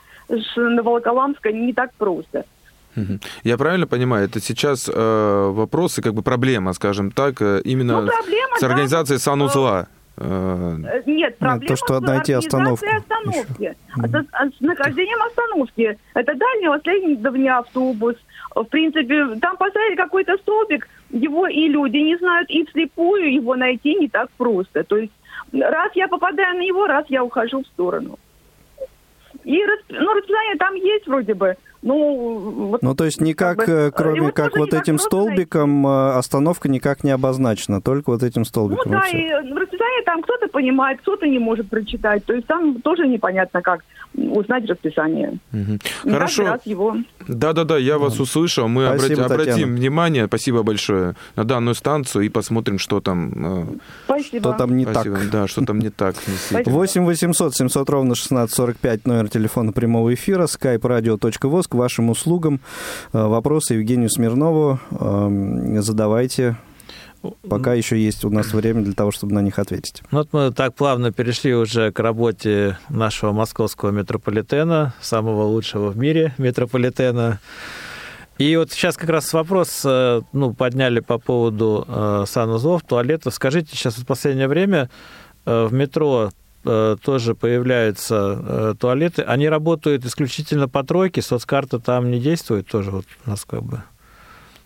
на Волоколамска не так просто. Я правильно понимаю, это сейчас э, вопросы, как бы проблема, скажем так, именно ну, проблема, с организацией да, санузла? Э, нет, проблема то, что с найти организацией остановки. Это, с нахождением остановки. Это дальнего следования автобус. В принципе, там поставили какой-то столбик, его и люди не знают, и вслепую его найти не так просто. То есть раз я попадаю на него, раз я ухожу в сторону. И ну, расписание там есть вроде бы. Ну, вот, ну, то есть никак, как бы, кроме как вот этим столбиком, найти. Остановка никак не обозначена, только вот этим столбиком. Ну да, и расписание там кто-то понимает, кто-то не может прочитать, то есть там тоже непонятно, как узнать расписание. Угу. Хорошо. Его... Да-да-да, я да. вас услышал, мы спасибо, обратим Татьяна. Внимание, спасибо большое, на данную станцию и посмотрим, что там, спасибо. Что там не спасибо. Так. Да, что там не так. восемь восемьсот семьсот ровно шестнадцать сорок пять, номер телефона прямого эфира, skype radio точка voz. К вашим услугам. Вопросы Евгению Смирнову задавайте. Пока еще есть у нас время для того, чтобы на них ответить. Ну, вот мы так плавно перешли уже к работе нашего московского метрополитена, самого лучшего в мире метрополитена. И вот сейчас как раз вопрос ну, подняли по поводу санузлов, туалетов. Скажите, сейчас в последнее время в метро тоже появляются туалеты. Они работают исключительно по тройке, соцкарта там не действует тоже, вот у нас как бы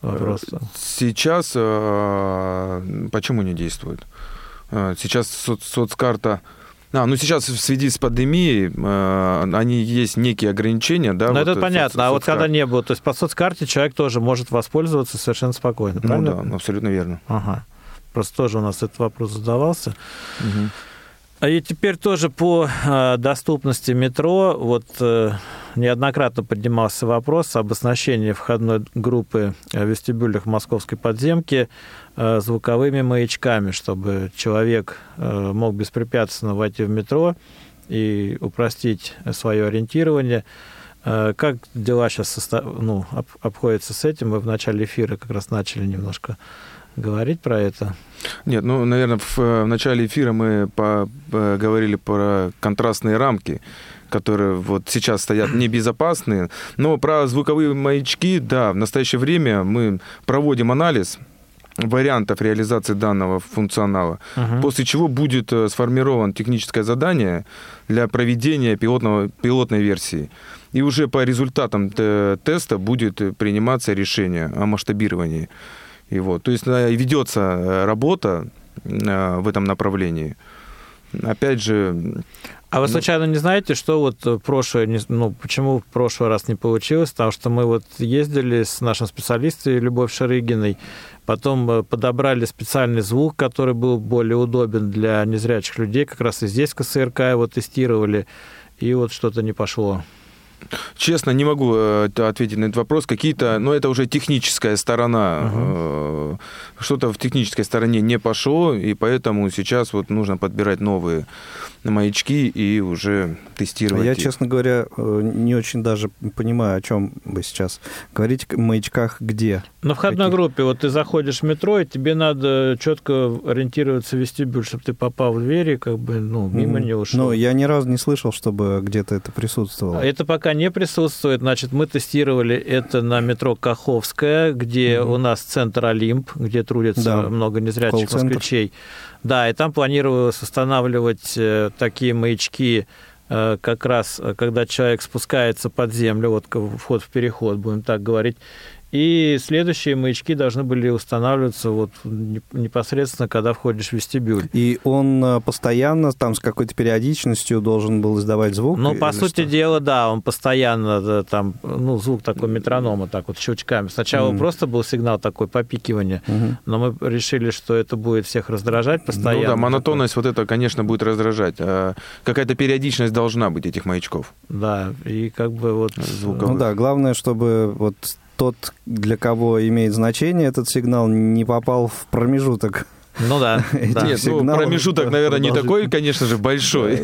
вопрос. Сейчас почему не действует? Сейчас соц- соцкарта... А, ну сейчас в связи с пандемией э, они есть некие ограничения, да? Ну вот это понятно, соц, а соц, вот когда не было, то есть по соцкарте человек тоже может воспользоваться совершенно спокойно, ну, правильно? Ну да, абсолютно верно. Ага, просто тоже у нас этот вопрос задавался. Угу. И теперь тоже по доступности метро. Вот неоднократно поднимался вопрос об оснащении входной группы в вестибюлях московской подземки звуковыми маячками, чтобы человек мог беспрепятственно войти в метро и упростить свое ориентирование. Как дела сейчас ну, обходятся с этим? Мы в начале эфира как раз начали немножко говорить про это? Нет, ну, наверное, в, в начале эфира мы по, по, говорили про контрастные рамки, которые вот сейчас стоят небезопасные. Но про звуковые маячки, да, в настоящее время мы проводим анализ вариантов реализации данного функционала, uh-huh. после чего будет сформировано техническое задание для проведения пилотного, пилотной версии. И уже по результатам теста будет приниматься решение о масштабировании. И вот. То есть ведется работа в этом направлении. Опять же... А вы случайно не знаете, что вот прошлое, ну, почему в прошлый раз не получилось? Потому что мы вот ездили с нашим специалистом Любовью Шарыгиной, потом подобрали специальный звук, который был более удобен для незрячих людей. Как раз и здесь ка эс эр ка его тестировали, и вот что-то не пошло. Честно, не могу ответить на этот вопрос. Какие-то, но это уже техническая сторона. Uh-huh. Что-то в технической стороне не пошло, и поэтому сейчас вот нужно подбирать новые маячки и уже тестировать. Я, их. Честно говоря, не очень даже понимаю, о чем вы сейчас говорите, о маячках где. На входной Какие? группе вот ты заходишь в метро, и тебе надо четко ориентироваться в вестибюль, чтобы ты попал в двери, как бы, ну, мимо mm-hmm. не ушел. Ну, я ни разу не слышал, чтобы где-то это присутствовало. Это пока не присутствует. Значит, мы тестировали это на метро Каховская, где mm-hmm. у нас центр Олимп, где трудится да. много незрячих москвичей. Да, и там планировалось устанавливать такие маячки, как раз когда человек спускается под землю, вот вход в переход, будем так говорить, И следующие маячки должны были устанавливаться вот непосредственно, когда входишь в вестибюль. И он постоянно там с какой-то периодичностью должен был издавать звук? Ну, по сути что? дела, да, он постоянно там, ну, звук такой метронома, так вот щелчками. Сначала mm-hmm. просто был сигнал такой попикивания, mm-hmm. но мы решили, что это будет всех раздражать постоянно. Ну да, монотонность такой. Вот это, конечно, будет раздражать. А какая-то периодичность должна быть этих маячков. Да, и как бы вот... Звуковых. Ну да, главное, чтобы вот... Тот, для кого имеет значение этот сигнал, не попал в промежуток. Ну да. Нет, ну, промежуток, наверное, не такой, конечно же, большой.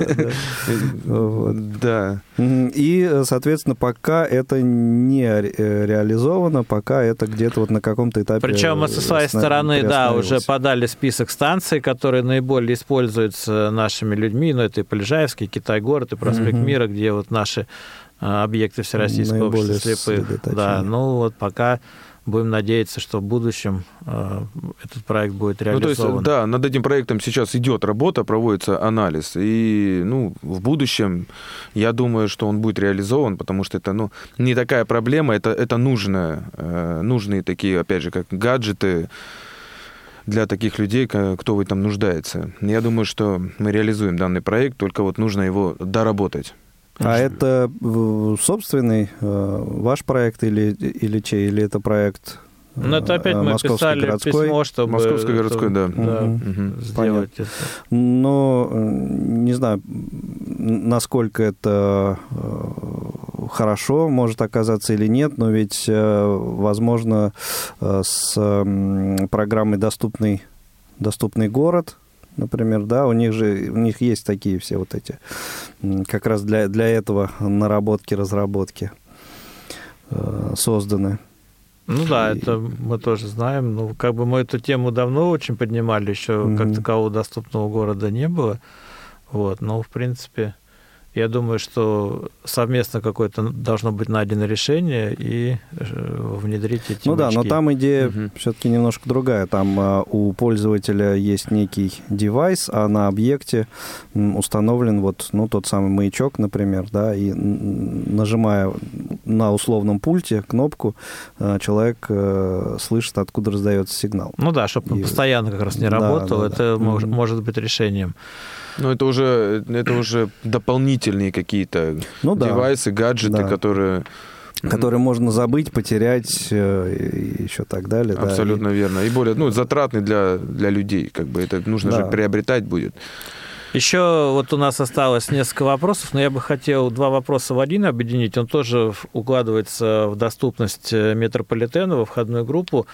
Да. И, соответственно, пока это не реализовано, пока это где-то вот на каком-то этапе... Причем мы со своей стороны, да, уже подали список станций, которые наиболее используются нашими людьми. Ну, это и Полежаевский, и Китай-город, и проспект Мира, где вот наши... объекты Всероссийского общества слепых. Да, ну вот пока будем надеяться, что в будущем э, этот проект будет реализован. Ну, то есть, да, над этим проектом сейчас идет работа, проводится анализ, и ну, в будущем, я думаю, что он будет реализован, потому что это ну, не такая проблема, это, это нужно, э, нужные такие, опять же, как гаджеты для таких людей, кто в этом нуждается. Я думаю, что мы реализуем данный проект, только вот нужно его доработать. А это собственный ваш проект или, или чей? Или это проект Ну, это опять мы писали городской. письмо, чтобы... Московский городской, да. да угу. Сделать это. Но не знаю, насколько это хорошо может оказаться или нет, но ведь, возможно, с программой «Доступный, доступный город», например, да, у них же у них есть такие все вот эти как раз для, для этого наработки, разработки э, созданы. Ну да, и... это мы тоже знаем. Ну, как бы мы эту тему давно очень поднимали, еще mm-hmm. как такового доступного города не было. Вот, но в принципе, я думаю, что совместно какое-то должно быть найдено решение и внедрить эти Ну маячки. Да, но там идея угу. все-таки немножко другая. Там а, у пользователя есть некий девайс, а на объекте установлен вот ну, тот самый маячок, например, да, и нажимая на условном пульте кнопку, человек а, слышит, откуда раздается сигнал. Ну да, чтобы он и... постоянно как раз не да, работал, да, это да. Мож, может быть решением. Ну, это уже, это уже дополнительные какие-то ну, да. девайсы, гаджеты, да. которые... Которые можно забыть, потерять и еще так далее. Абсолютно да. верно. И более ну, затратный для, для людей. Как бы это нужно да. же приобретать будет. Еще вот у нас осталось несколько вопросов, но я бы хотел два вопроса в один объединить. Он тоже укладывается в доступность метрополитена, во входную группу.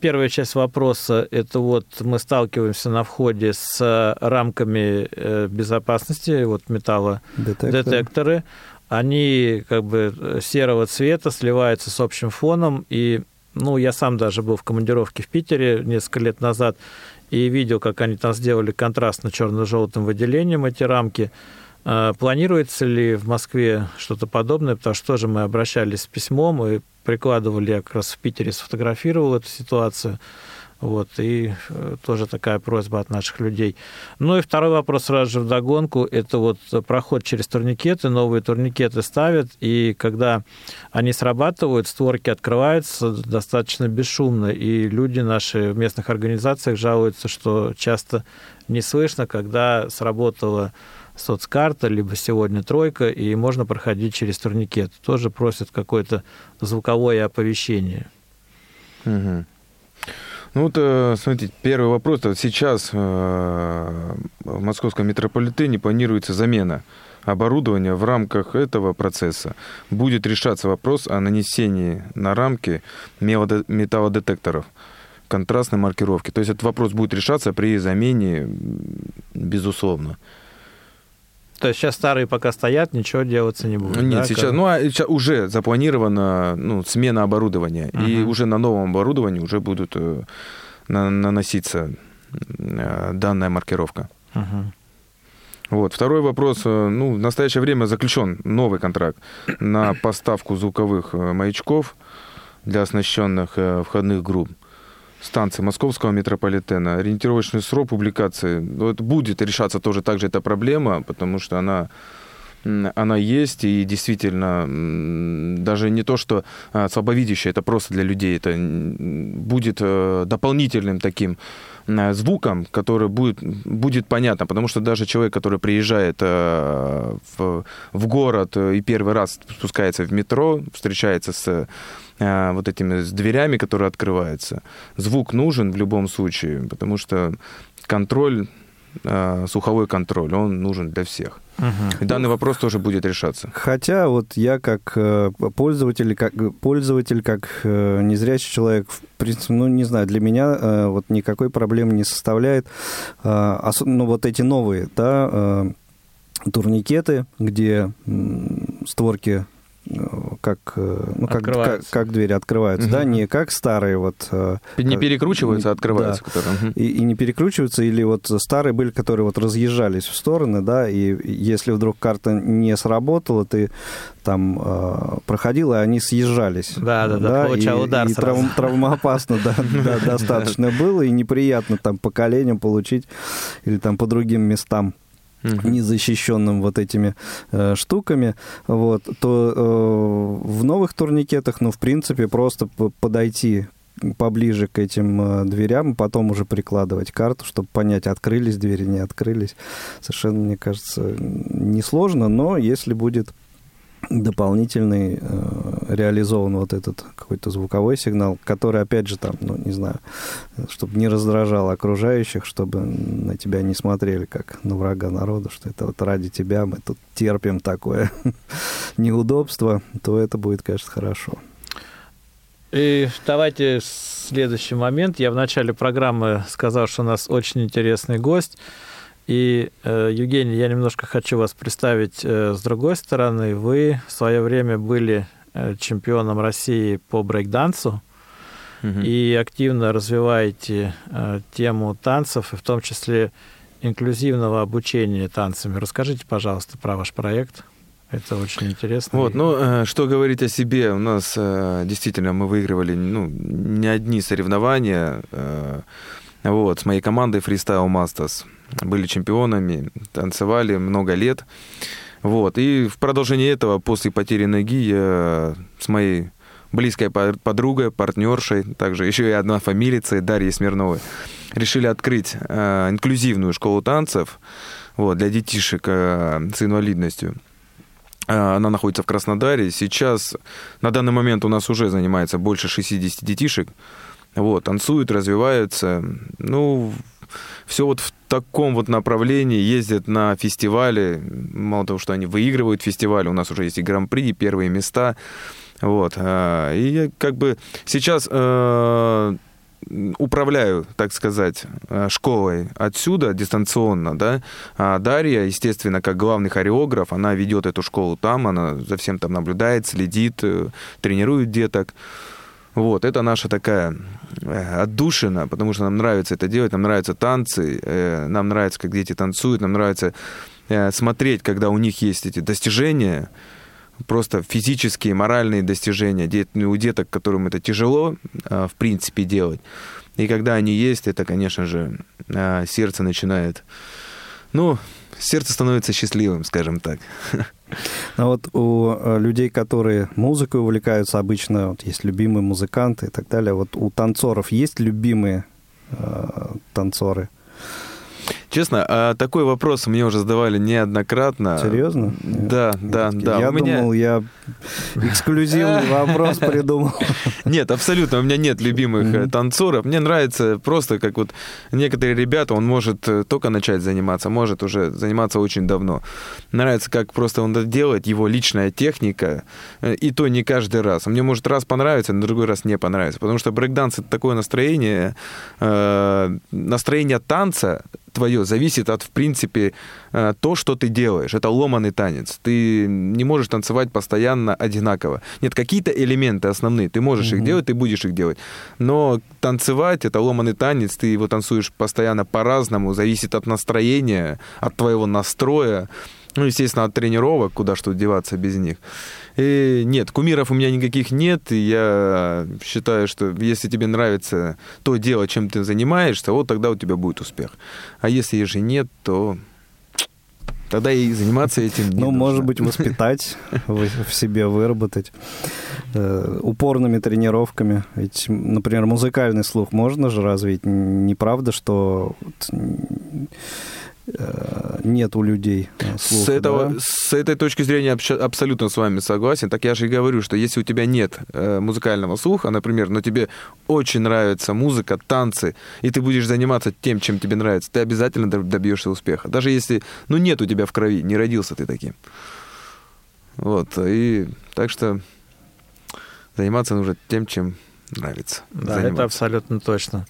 Первая часть вопроса – это вот мы сталкиваемся на входе с рамками безопасности, вот металлодетекторы. Они как бы серого цвета сливаются с общим фоном. И, ну, я сам даже был в командировке в Питере несколько лет назад, и видел, как они там сделали контраст на черно-желтым выделением эти рамки. Планируется ли в Москве что-то подобное? Потому что тоже мы обращались с письмом и прикладывали, я как раз в Питере сфотографировал эту ситуацию. Вот, и тоже такая просьба от наших людей. Ну и второй вопрос сразу же вдогонку. Это вот проход через турникеты. Новые турникеты ставят, и когда они срабатывают, створки открываются достаточно бесшумно. И люди наши в местных организациях жалуются, что часто не слышно, когда сработала соцкарта, либо сегодня тройка, и можно проходить через турникет. Тоже просят какое-то звуковое оповещение. Угу. Ну вот, смотрите, первый вопрос. Сейчас в Московском метрополитене планируется замена оборудования. В рамках этого процесса будет решаться вопрос о нанесении на рамки металлодетекторов контрастной маркировки. То есть этот вопрос будет решаться при замене, безусловно. То есть сейчас старые пока стоят, ничего делаться не будет. Нет, да, сейчас, как... ну, а сейчас уже запланирована ну, смена оборудования. Uh-huh. И уже на новом оборудовании уже будут наноситься данная маркировка. Uh-huh. Вот. Второй вопрос. Ну, в настоящее время заключен новый контракт на поставку звуковых маячков для оснащенных входных групп станции Московского метрополитена. Ориентировочный срок публикации. Вот будет решаться тоже также эта проблема, потому что она она есть, и действительно, даже не то, что слабовидящее, это просто для людей, это будет дополнительным таким звуком, который будет, будет понятно, потому что даже человек, который приезжает в, в город и первый раз спускается в метро, встречается с вот этими с дверями, которые открываются, звук нужен в любом случае, потому что контроль, слуховой контроль, он нужен для всех. Угу. И данный вопрос тоже будет решаться. Хотя вот я как пользователь, как пользователь, как незрячий человек, в принципе, ну не знаю, для меня вот никакой проблемы не составляет, особенно вот эти новые, да, турникеты, где створки как, ну, как, как, как двери открываются, угу. да, не как старые вот... Не перекручиваются, а открываются. Да. Которые, угу. и, и не перекручиваются, или вот старые были, которые вот разъезжались в стороны, да, и если вдруг карта не сработала, ты там э, проходил, и они съезжались. Да-да-да, да, да, получал и, удар и сразу. Трав, травмоопасно достаточно было, и неприятно там по коленям получить или там по другим местам, незащищенным вот этими э, штуками, вот, то э, в новых турникетах, ну, в принципе, просто подойти поближе к этим э, дверям, потом уже прикладывать карту, чтобы понять, открылись двери, не открылись. Совершенно, мне кажется, несложно, но если будет дополнительный э, реализован вот этот какой-то звуковой сигнал, который, опять же, там, ну, не знаю, чтобы не раздражал окружающих, чтобы на тебя не смотрели как на врага народа, что это вот ради тебя мы тут терпим такое неудобство, то это будет, конечно, хорошо. И давайте следующий момент. Я в начале программы сказал, что у нас очень интересный гость. И, Евгений, я немножко хочу вас представить с другой стороны. Вы в свое время были чемпионом России по брейк-дансу, угу. и активно развиваете тему танцев, и в том числе инклюзивного обучения танцами. Расскажите, пожалуйста, про ваш проект. Это очень интересно. Вот, ну, что говорить о себе? У нас действительно мы выигрывали, ну, не одни соревнования. Вот, с моей командой Freestyle Masters. Были чемпионами, танцевали много лет. Вот. И в продолжение этого, после потери ноги, я с моей близкой подругой, партнершей, также еще и одна фамилица, Дарьей Смирновой, решили открыть э, инклюзивную школу танцев, вот, для детишек э, с инвалидностью. Она находится в Краснодаре. Сейчас, на данный момент, у нас уже занимается больше шестидесяти детишек. Вот, танцуют, развиваются. Ну, все вот в таком вот направлении, ездят на фестивали. Мало того, что они выигрывают фестивали, у нас уже есть и гран-при, и первые места. Вот. И как бы сейчас э, управляю, так сказать, школой отсюда, дистанционно, да. А Дарья, естественно, как главный хореограф, она ведет эту школу там, она за всем там наблюдает, следит, тренирует деток. Вот, это наша такая отдушина, потому что нам нравится это делать, нам нравятся танцы, нам нравится, как дети танцуют, нам нравится смотреть, когда у них есть эти достижения, просто физические, моральные достижения. У деток, которым это тяжело, в принципе, делать. И когда они есть, это, конечно же, сердце начинает... Ну, сердце становится счастливым, скажем так. А вот у людей, которые музыкой увлекаются, обычно вот есть любимые музыканты и так далее. Вот у танцоров есть любимые э, танцоры? Честно, такой вопрос мне уже задавали неоднократно. Серьезно? Да, да, да. Я думал, я эксклюзивный вопрос придумал. Нет, абсолютно, у меня нет любимых танцоров. Мне нравится просто, как вот некоторые ребята, он может только начать заниматься, может уже заниматься очень давно. Нравится, как просто он это делает, его личная техника, и то не каждый раз. Мне может раз понравится, но другой раз не понравится, потому что брейк-данс — это такое настроение, настроение танца, твое зависит от, в принципе, то, что ты делаешь. Это ломаный танец. Ты не можешь танцевать постоянно одинаково. Нет, какие-то элементы основные. Ты можешь mm-hmm. их делать, ты будешь их делать. Но танцевать — это ломаный танец. Ты его танцуешь постоянно по-разному. Зависит от настроения, от твоего настроя. Ну, естественно, от тренировок, куда что деваться без них. И нет, кумиров у меня никаких нет. И я считаю, что если тебе нравится то дело, чем ты занимаешься, вот тогда у тебя будет успех. А если же нет, то... тогда и заниматься этим. Ну, может быть, воспитать в себе, выработать упорными тренировками. Ведь, например, музыкальный слух можно же развить. Неправда, что нет у людей слуха. С, этого, да? С этой точки зрения абсолютно с вами согласен. Так я же и говорю, что если у тебя нет музыкального слуха, например, но тебе очень нравится музыка, танцы, и ты будешь заниматься тем, чем тебе нравится, ты обязательно добьешься успеха. Даже если, ну, нет у тебя в крови, не родился ты таким. Вот, и так что заниматься нужно тем, чем нравится. Да, заниматься. Это абсолютно точно.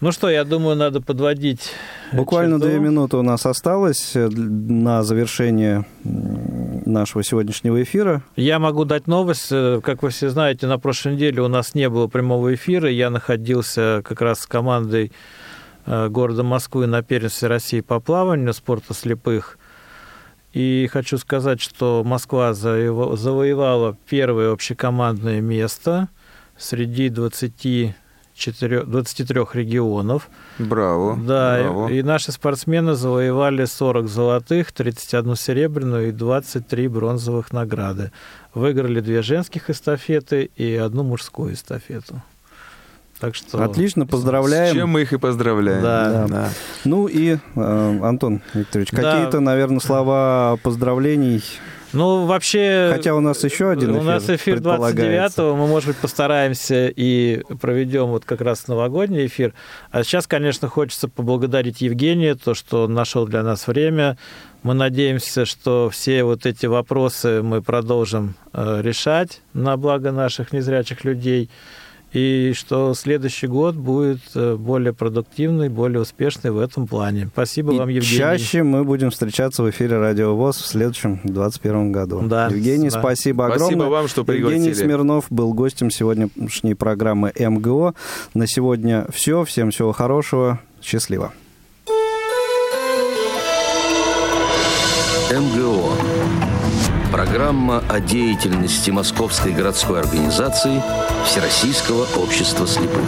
Ну что, я думаю, надо подводить. Буквально две минуты у нас осталось на завершение нашего сегодняшнего эфира. Я могу дать новость. Как вы все знаете, на прошлой неделе у нас не было прямого эфира. Я находился как раз с командой города Москвы на первенстве России по плаванию спорта слепых. И хочу сказать, что Москва завоевала первое общекомандное место среди двадцати... двадцати трех регионов. Браво. Да, браво. И, и наши спортсмены завоевали сорок золотых, тридцать одну серебряную и двадцать три бронзовых награды. Выиграли две женских эстафеты и одну мужскую эстафету. Так что... Отлично, поздравляем. С чем мы их и поздравляем. Да. Да. Да. Ну и, э, Антон Викторович, да. Какие-то, наверное, слова поздравлений... Ну, вообще... Хотя у нас еще один эфир. У нас эфир двадцать девятого, мы, может быть, постараемся и проведем вот как раз новогодний эфир. А сейчас, конечно, хочется поблагодарить Евгения, то, что он нашел для нас время. Мы надеемся, что все вот эти вопросы мы продолжим решать на благо наших незрячих людей. И что следующий год будет более продуктивный, более успешный в этом плане. Спасибо и вам, Евгений. Чаще мы будем встречаться в эфире Радио ВОЗ в следующем двадцать первом году. Да, Евгений, да. Спасибо огромное. Спасибо вам, что пригласили. Евгений Смирнов был гостем сегодняшней программы МГО. На сегодня все. Всем всего хорошего. Счастливо. МГО. Программа о деятельности Московской городской организации Всероссийского общества слепых.